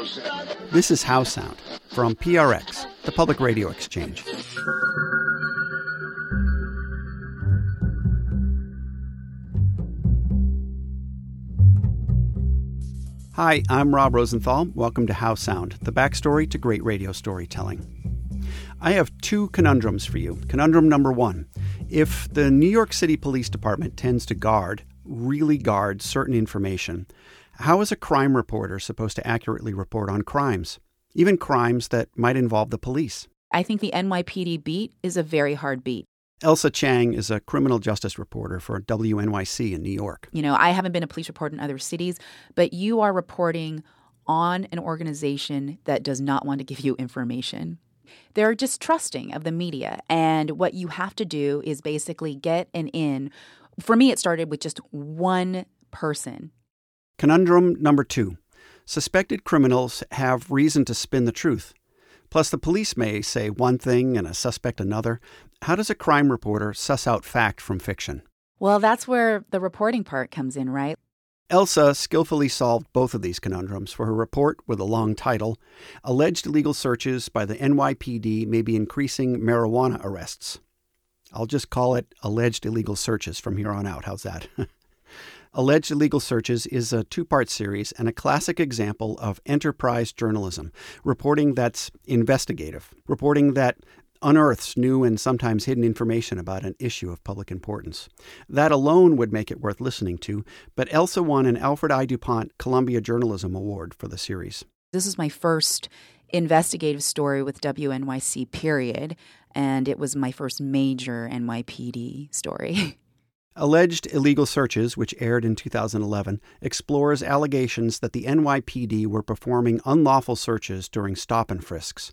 no sound. This is How Sound from PRX, the Public Radio Exchange. Hi, I'm Rob Rosenthal. Welcome to How Sound, the backstory to great radio storytelling. I have two conundrums for you. Conundrum number one, if the New York City Police Department tends to really guard certain information, how is a crime reporter supposed to accurately report on crimes, even crimes that might involve the police? I think the NYPD beat is a very hard beat. Elsa Chang is a criminal justice reporter for WNYC in New York. You know, I haven't been a police reporter in other cities, but you are reporting on an organization that does not want to give you information. They're distrusting of the media, and what you have to do is basically get an in. For me, it started with just one person. Conundrum number two. Suspected criminals have reason to spin the truth. Plus, the police may say one thing and a suspect another. How does a crime reporter suss out fact from fiction? Well, that's where the reporting part comes in, right? Elsa skillfully solved both of these conundrums for her report with a long title, Alleged Illegal Searches by the NYPD May Be Increasing Marijuana Arrests. I'll just call it Alleged Illegal Searches from here on out. How's that? Alleged Illegal Searches is a two-part series and a classic example of enterprise journalism, reporting that's investigative, reporting that unearths new and sometimes hidden information about an issue of public importance. That alone would make it worth listening to, but Elsa won an Alfred I. DuPont Columbia Journalism Award for the series. This is my first investigative story with WNYC, period, and it was my first major NYPD story. Alleged Illegal Searches, which aired in 2011, explores allegations that the NYPD were performing unlawful searches during stop and frisks.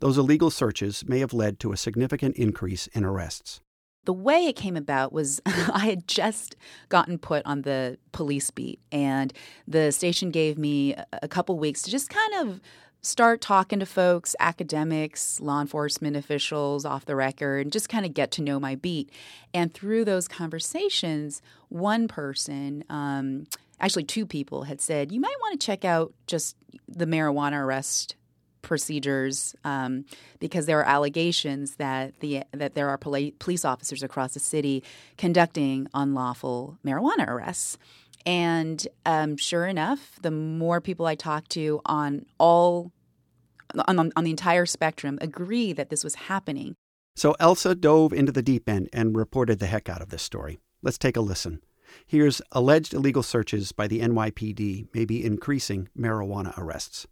Those illegal searches may have led to a significant increase in arrests. The way it came about was I had just gotten put on the police beat, and the station gave me a couple weeks to just kind of start talking to folks, academics, law enforcement officials, off the record, and just kind of get to know my beat. And through those conversations, one person, actually two people, had said, you might want to check out just the marijuana arrest procedures because there are allegations that there are police officers across the city conducting unlawful marijuana arrests. And sure enough, the more people I talked to on the entire spectrum agree that this was happening. So Elsa dove into the deep end and reported the heck out of this story. Let's take a listen. Here's Alleged Illegal Searches by the NYPD May Be Increasing Marijuana Arrests.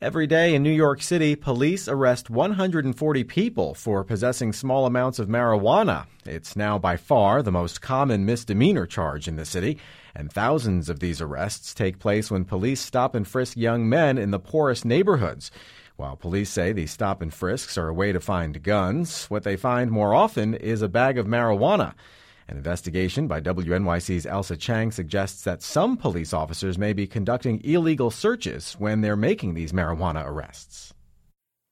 Every day in New York City, police arrest 140 people for possessing small amounts of marijuana. It's now by far the most common misdemeanor charge in the city, and thousands of these arrests take place when police stop and frisk young men in the poorest neighborhoods. While police say these stop and frisks are a way to find guns, what they find more often is a bag of marijuana. An investigation by WNYC's Elsa Chang suggests that some police officers may be conducting illegal searches when they're making these marijuana arrests.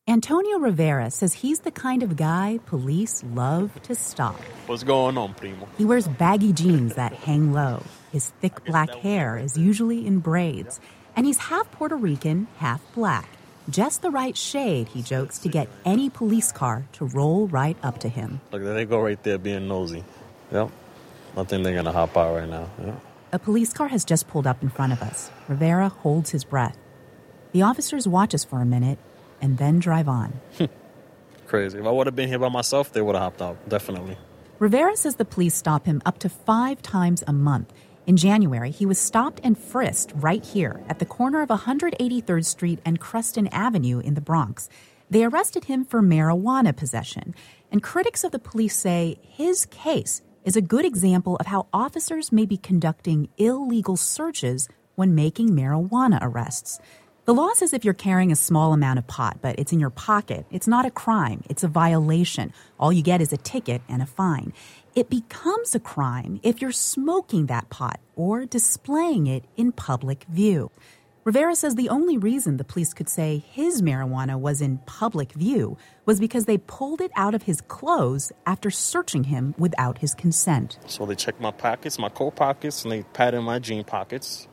Antonio Rivera says he's the kind of guy police love to stop. What's going on, primo? He wears baggy jeans that hang low. His thick black hair is usually in braids. And he's half Puerto Rican, half black. Just the right shade, he jokes, to get any police car to roll right up to him. Look, there they go right there being nosy. Yep. I think they're going to hop out right now. Yep. A police car has just pulled up in front of us. Rivera holds his breath. The officers watch us for a minute and then drive on. Crazy. If I would have been here by myself, they would have hopped out, definitely. Rivera says the police stop him up to 5 times a month. In January, he was stopped and frisked right here at the corner of 183rd Street and Creston Avenue in the Bronx. They arrested him for marijuana possession. And critics of the police say his case is a good example of how officers may be conducting illegal searches when making marijuana arrests. The law says if you're carrying a small amount of pot, but it's in your pocket, it's not a crime, it's a violation. All you get is a ticket and a fine. It becomes a crime if you're smoking that pot or displaying it in public view. Rivera says the only reason the police could say his marijuana was in public view was because they pulled it out of his clothes after searching him without his consent. So they checked my pockets, my coat pockets, and they patted my jean pockets.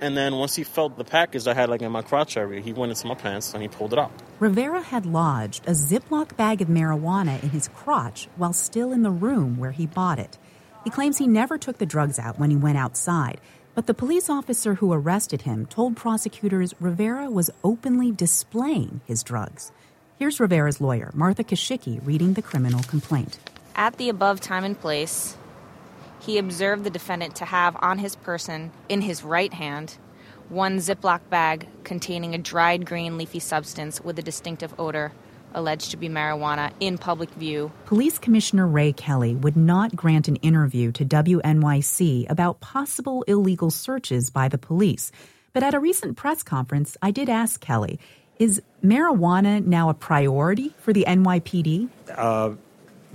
And then once he felt the package I had like in my crotch area, he went into my pants and he pulled it out. Rivera had lodged a Ziploc bag of marijuana in his crotch while still in the room where he bought it. He claims he never took the drugs out when he went outside, but the police officer who arrested him told prosecutors Rivera was openly displaying his drugs. Here's Rivera's lawyer, Martha Kashicki, reading the criminal complaint. At the above time and place, he observed the defendant to have on his person, in his right hand, one Ziploc bag containing a dried green leafy substance with a distinctive odor, alleged to be marijuana, in public view. Police Commissioner Ray Kelly would not grant an interview to WNYC about possible illegal searches by the police. But at a recent press conference, I did ask Kelly, is marijuana now a priority for the NYPD?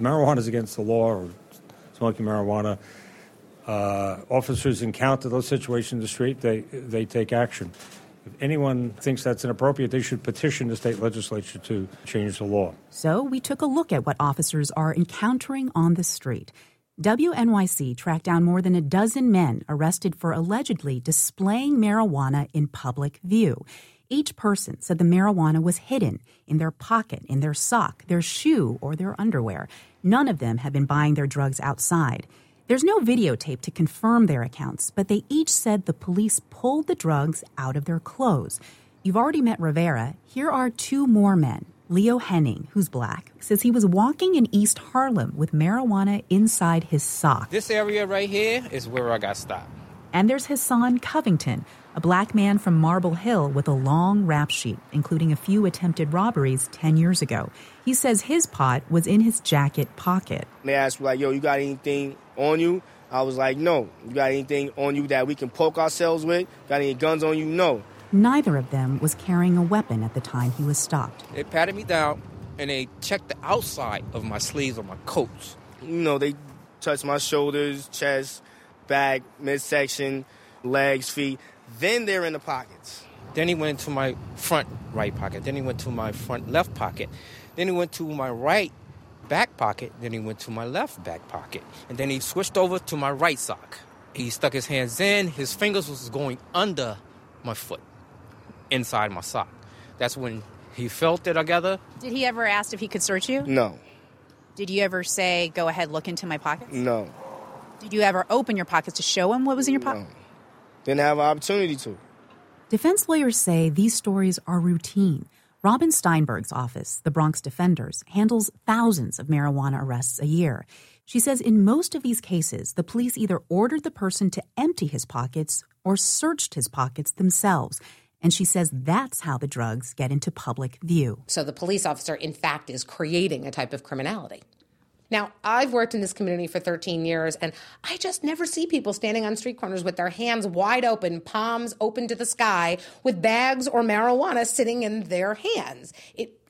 Marijuana is against the law, or smoking marijuana. Officers encounter those situations in the street, they take action. If anyone thinks that's inappropriate, they should petition the state legislature to change the law. So we took a look at what officers are encountering on the street. WNYC tracked down more than a dozen men arrested for allegedly displaying marijuana in public view. Each person said the marijuana was hidden in their pocket, in their sock, their shoe, or their underwear. None of them had been buying their drugs outside. There's no videotape to confirm their accounts, but they each said the police pulled the drugs out of their clothes. You've already met Rivera. Here are two more men. Leo Henning, who's black, says he was walking in East Harlem with marijuana inside his sock. This area right here is where I got stopped. And there's Hassan Covington, a black man from Marble Hill with a long rap sheet, including a few attempted robberies 10 years ago. He says his pot was in his jacket pocket. They asked me, like, yo, you got anything on you? I was like, no. You got anything on you that we can poke ourselves with? Got any guns on you? No. Neither of them was carrying a weapon at the time he was stopped. They patted me down, and they checked the outside of my sleeves or my coats. You know, they touched my shoulders, chest, back, midsection, legs, feet. Then they're in the pockets. Then he went into my front right pocket. Then he went to my front left pocket. Then he went to my right back pocket. Then he went to my left back pocket. And then he switched over to my right sock. He stuck his hands in. His fingers was going under my foot, inside my sock. That's when he felt it together. Did he ever ask if he could search you? No. Did you ever say, go ahead, look into my pockets? No. Did you ever open your pockets to show him what was in your pocket? No. Didn't have an opportunity to. Defense lawyers say these stories are routine. Robin Steinberg's office, the Bronx Defenders, handles thousands of marijuana arrests a year. She says in most of these cases, the police either ordered the person to empty his pockets or searched his pockets themselves. And she says that's how the drugs get into public view. So the police officer, in fact, is creating a type of criminality. Now, I've worked in this community for 13 years, and I just never see people standing on street corners with their hands wide open, palms open to the sky, with bags or marijuana sitting in their hands.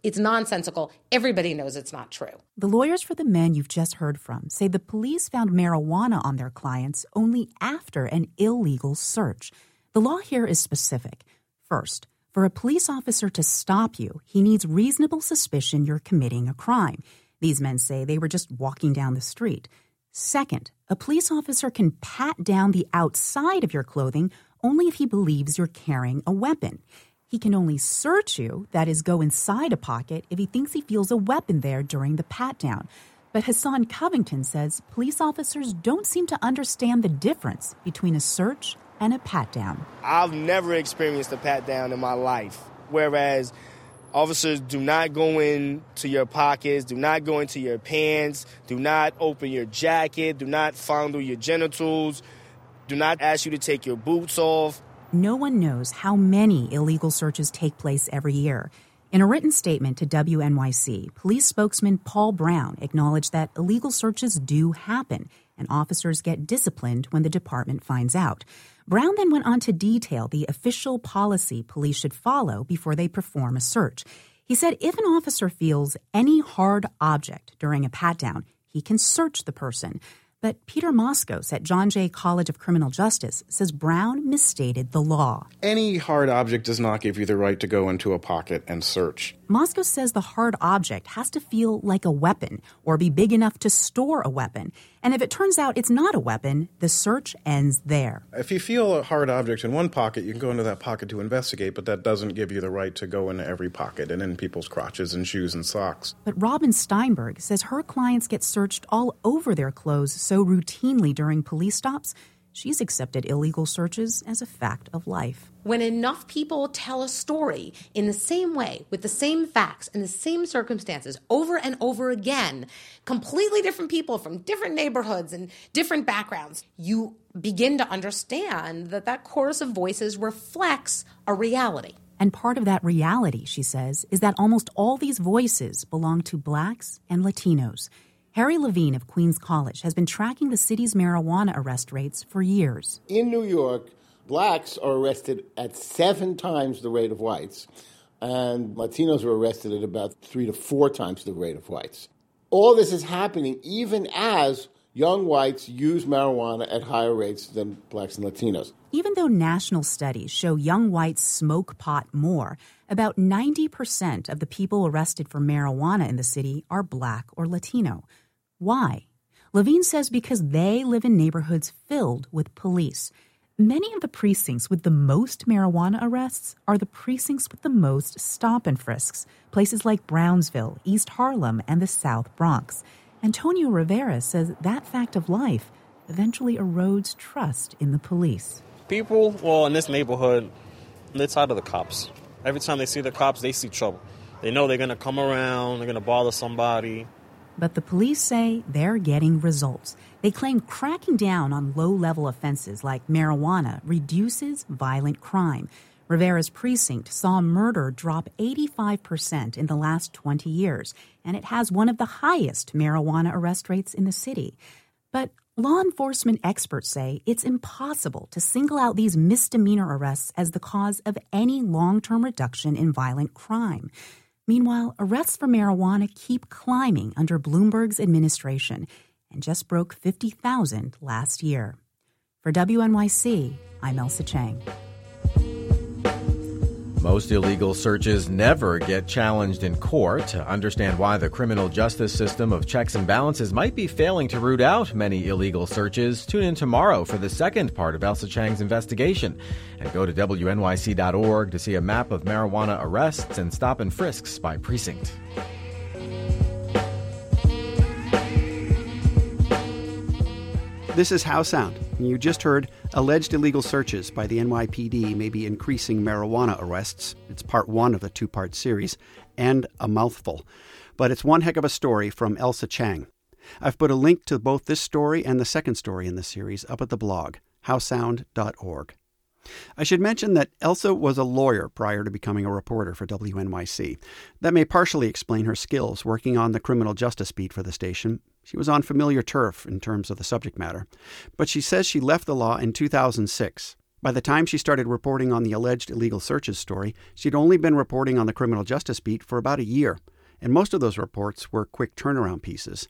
It's nonsensical. Everybody knows it's not true. The lawyers for the men you've just heard from say the police found marijuana on their clients only after an illegal search. The law here is specific. First, for a police officer to stop you, he needs reasonable suspicion you're committing a crime. These men say they were just walking down the street. Second, a police officer can pat down the outside of your clothing only if he believes you're carrying a weapon. He can only search you, that is, go inside a pocket, if he thinks he feels a weapon there during the pat-down. But Hassan Covington says police officers don't seem to understand the difference between a search and a pat-down. I've never experienced a pat-down in my life, whereas officers do not go into your pockets, do not go into your pants, do not open your jacket, do not fondle your genitals, do not ask you to take your boots off. No one knows how many illegal searches take place every year. In a written statement to WNYC, police spokesman Paul Brown acknowledged that illegal searches do happen, and officers get disciplined when the department finds out. Brown then went on to detail the official policy police should follow before they perform a search. He said if an officer feels any hard object during a pat-down, he can search the person. But Peter Moskos at John Jay College of Criminal Justice says Brown misstated the law. Any hard object does not give you the right to go into a pocket and search. Moskos says the hard object has to feel like a weapon or be big enough to store a weapon. And if it turns out it's not a weapon, the search ends there. If you feel a hard object in one pocket, you can go into that pocket to investigate, but that doesn't give you the right to go into every pocket and in people's crotches and shoes and socks. But Robin Steinberg says her clients get searched all over their clothes so routinely during police stops, she's accepted illegal searches as a fact of life. When enough people tell a story in the same way, with the same facts and the same circumstances over and over again, completely different people from different neighborhoods and different backgrounds, you begin to understand that that chorus of voices reflects a reality. And part of that reality, she says, is that almost all these voices belong to blacks and Latinos. Harry Levine of Queens College has been tracking the city's marijuana arrest rates for years. In New York, blacks are arrested at 7 times the rate of whites, and Latinos are arrested at about 3 to 4 times the rate of whites. All this is happening even as young whites use marijuana at higher rates than blacks and Latinos. Even though national studies show young whites smoke pot more, about 90% of the people arrested for marijuana in the city are black or Latino. Why? Levine says because they live in neighborhoods filled with police. Many of the precincts with the most marijuana arrests are the precincts with the most stop and frisks, places like Brownsville, East Harlem, and the South Bronx. Antonio Rivera says that fact of life eventually erodes trust in the police. People, well, in this neighborhood, they're tired of the cops. Every time they see the cops, they see trouble. They know they're going to come around, they're going to bother somebody. But the police say they're getting results. They claim cracking down on low-level offenses like marijuana reduces violent crime. Rivera's precinct saw murder drop 85% in the last 20 years, and it has one of the highest marijuana arrest rates in the city. But law enforcement experts say it's impossible to single out these misdemeanor arrests as the cause of any long-term reduction in violent crime. Meanwhile, arrests for marijuana keep climbing under Bloomberg's administration and just broke 50,000 last year. For WNYC, I'm Elsa Chang. Most illegal searches never get challenged in court. To understand why the criminal justice system of checks and balances might be failing to root out many illegal searches, tune in tomorrow for the second part of Elsa Chang's investigation. And go to WNYC.org to see a map of marijuana arrests and stop and frisks by precinct. This is How Sound. You just heard alleged illegal searches by the NYPD may be increasing marijuana arrests. It's part one of a two-part series, and a mouthful. But it's one heck of a story from Elsa Chang. I've put a link to both this story and the second story in the series up at the blog, howsound.org. I should mention that Elsa was a lawyer prior to becoming a reporter for WNYC. That may partially explain her skills working on the criminal justice beat for the station. She was on familiar turf in terms of the subject matter. But she says she left the law in 2006. By the time she started reporting on the alleged illegal searches story, she'd only been reporting on the criminal justice beat for about a year. And most of those reports were quick turnaround pieces.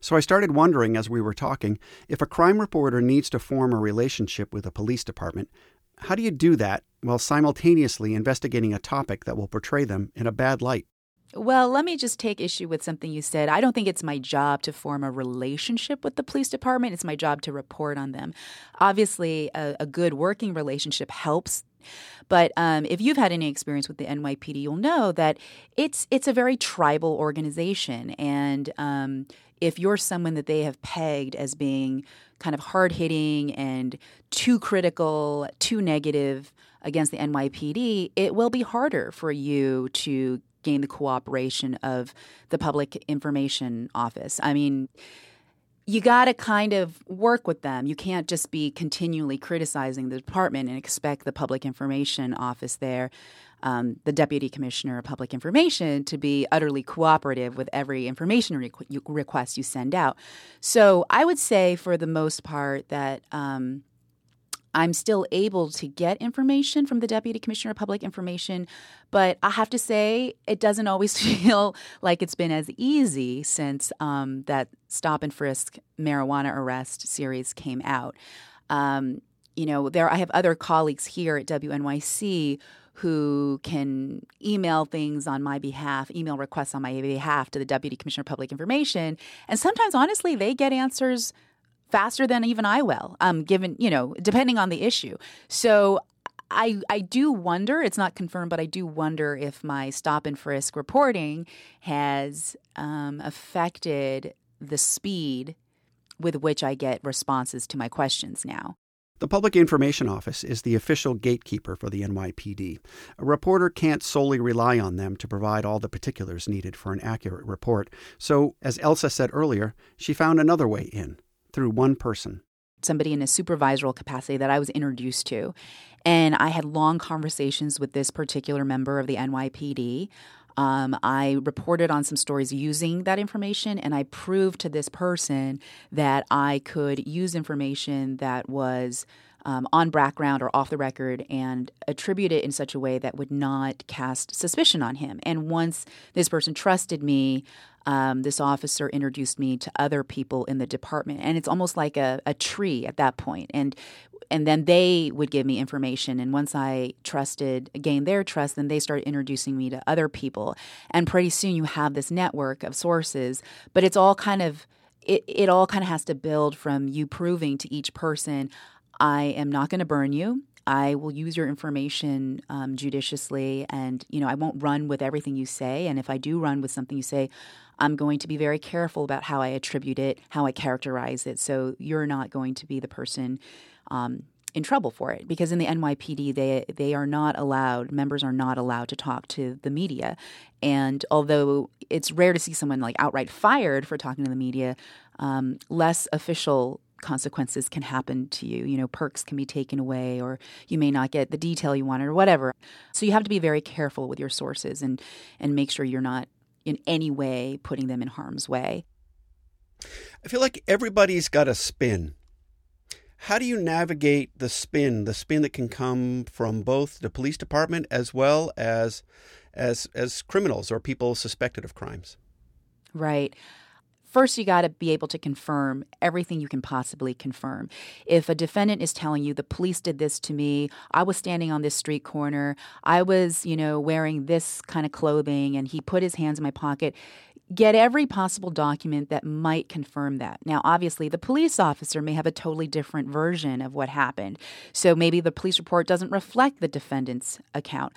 So I started wondering as we were talking, if a crime reporter needs to form a relationship with a police department, how do you do that while simultaneously investigating a topic that will portray them in a bad light? Well, let me just take issue with something you said. I don't think it's my job to form a relationship with the police department. It's my job to report on them. Obviously, a good working relationship helps. But if you've had any experience with the NYPD, you'll know that it's a very tribal organization. And if you're someone that they have pegged as being kind of hard-hitting and too critical, too negative against the NYPD, it will be harder for you to gain the cooperation of the Public Information Office. I mean, you got to kind of work with them. You can't just be continually criticizing the department and expect the Public Information Office there, the Deputy Commissioner of Public Information, to be utterly cooperative with every information request you send out. So I would say for the most part that I'm still able to get information from the Deputy Commissioner of Public Information, but I have to say it doesn't always feel like it's been as easy since that Stop and Frisk marijuana arrest series came out. I have other colleagues here at WNYC who can email things on my behalf, email requests on my behalf to the Deputy Commissioner of Public Information, and sometimes, honestly, they get answers faster than even I will, given, you know, depending on the issue. So I do wonder, it's not confirmed, but I do wonder if my stop and frisk reporting has affected the speed with which I get responses to my questions now. The Public Information Office is the official gatekeeper for the NYPD. A reporter can't solely rely on them to provide all the particulars needed for an accurate report. So, as Elsa said earlier, she found another way in, through one person. Somebody in a supervisory capacity that I was introduced to. And I had long conversations with this particular member of the NYPD. I reported on some stories using that information, and I proved to this person that I could use information that was on background or off the record and attribute it in such a way that would not cast suspicion on him. And once this person trusted me, this officer introduced me to other people in the department. And it's almost like a tree at that point. And then they would give me information. And once I gained their trust, then they started introducing me to other people. And pretty soon you have this network of sources, but it's all kind of it all kind of has to build from you proving to each person, I am not going to burn you. I will use your information judiciously, and I won't run with everything you say. And if I do run with something you say, I'm going to be very careful about how I attribute it, how I characterize it. So you're not going to be the person in trouble for it, because in the NYPD, they are not allowed, members are not allowed to talk to the media. And although it's rare to see someone like outright fired for talking to the media, less official consequences can happen to you. Perks can be taken away, or you may not get the detail you wanted, or whatever. So you have to be very careful with your sources and make sure you're not in any way putting them in harm's way. I feel like everybody's got a spin. How do you navigate the spin that can come from both the police department as well as criminals or people suspected of crimes? Right. First, you got to be able to confirm everything you can possibly confirm. If a defendant is telling you, the police did this to me, I was standing on this street corner, I was, wearing this kind of clothing, and he put his hands in my pocket, get every possible document that might confirm that. Now, obviously, the police officer may have a totally different version of what happened. So maybe the police report doesn't reflect the defendant's account.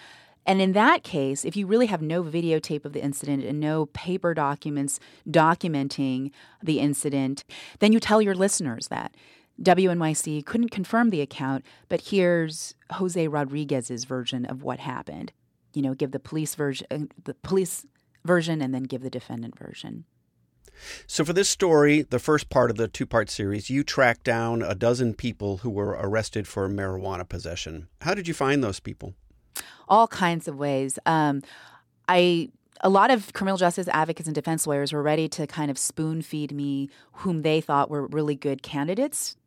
And in that case, if you really have no videotape of the incident and no paper documents documenting the incident, then you tell your listeners that WNYC couldn't confirm the account, but here's Jose Rodriguez's version of what happened. Give the police version and then give the defendant version. So for this story, the first part of the two-part series, you tracked down a dozen people who were arrested for marijuana possession. How did you find those people? All kinds of ways. A lot of criminal justice advocates and defense lawyers were ready to kind of spoon feed me whom they thought were really good candidates.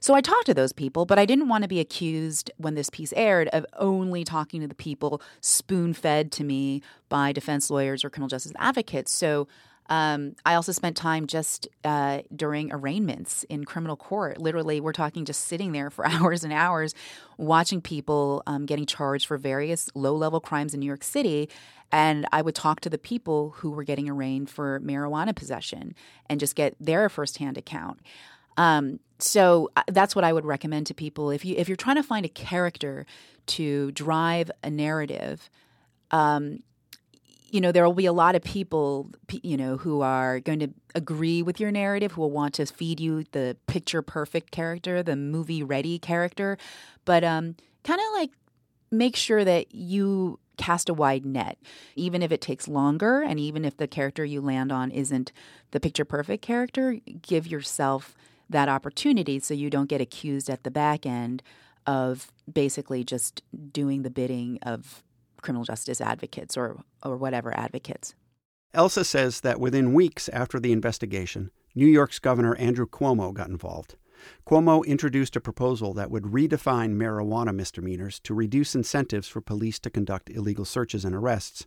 So I talked to those people, but I didn't want to be accused when this piece aired of only talking to the people spoon-fed to me by defense lawyers or criminal justice advocates. So I also spent time just during arraignments in criminal court. Literally, we're talking just sitting there for hours and hours watching people getting charged for various low-level crimes in New York City. And I would talk to the people who were getting arraigned for marijuana possession and just get their firsthand account. So that's what I would recommend to people. If you're trying to find a character to drive a narrative, there will be a lot of people, who are going to agree with your narrative, who will want to feed you the picture-perfect character, the movie-ready character. But kind of like make sure that you cast a wide net, even if it takes longer and even if the character you land on isn't the picture-perfect character, give yourself that opportunity so you don't get accused at the back end of basically just doing the bidding of criminal justice advocates or whatever advocates. Elsa says that within weeks after the investigation, New York's Governor Andrew Cuomo got involved. Cuomo introduced a proposal that would redefine marijuana misdemeanors to reduce incentives for police to conduct illegal searches and arrests.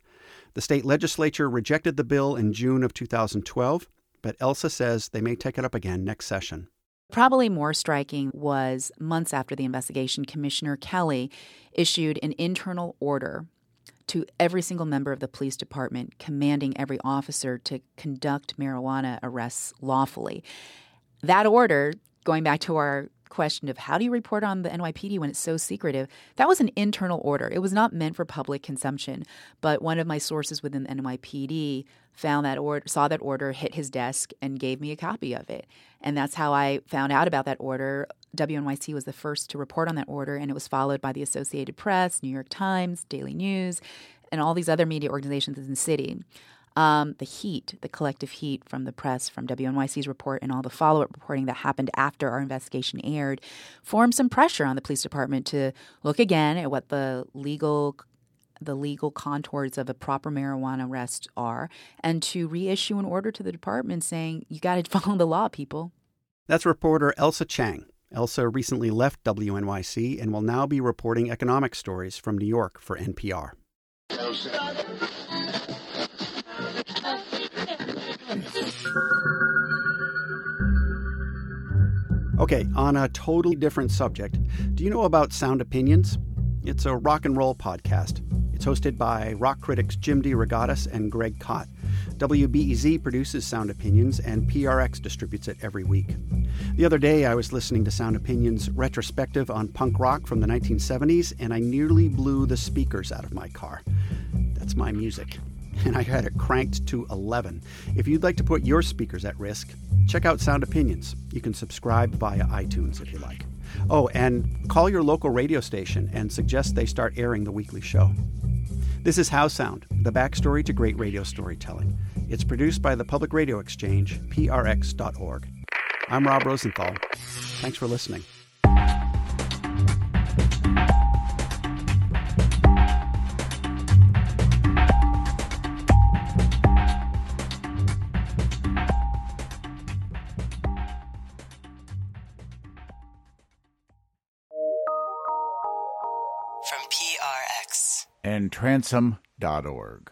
The state legislature rejected the bill in June of 2012, but Elsa says they may take it up again next session. Probably more striking was months after the investigation, Commissioner Kelly issued an internal order to every single member of the police department commanding every officer to conduct marijuana arrests lawfully. That order going back to our question of how do you report on the NYPD when it's so secretive, that was an internal order. It was not meant for public consumption. But one of my sources within the NYPD found that order, saw that order, hit his desk, and gave me a copy of it. And that's how I found out about that order. WNYC was the first to report on that order, and it was followed by the Associated Press, New York Times, Daily News, and all these other media organizations in the city. The heat, the collective heat from the press, from WNYC's report and all the follow-up reporting that happened after our investigation aired, formed some pressure on the police department to look again at what the legal contours of a proper marijuana arrest are, and to reissue an order to the department saying, you got to follow the law, people. That's reporter Elsa Chang. Elsa recently left WNYC and will now be reporting economic stories from New York for NPR. Okay, on a totally different subject, do you know about Sound Opinions? It's a rock and roll podcast. It's hosted by rock critics Jim DeRogatis and Greg Kot. WBEZ produces Sound Opinions, and PRX distributes it every week. The other day, I was listening to Sound Opinions' retrospective on punk rock from the 1970s, and I nearly blew the speakers out of my car. That's my music. And I had it cranked to 11. If you'd like to put your speakers at risk, check out Sound Opinions. You can subscribe via iTunes if you like. Oh, and call your local radio station and suggest they start airing the weekly show. This is How Sound, the backstory to great radio storytelling. It's produced by the Public Radio Exchange, PRX.org. I'm Rob Rosenthal. Thanks for listening. And Transom.org.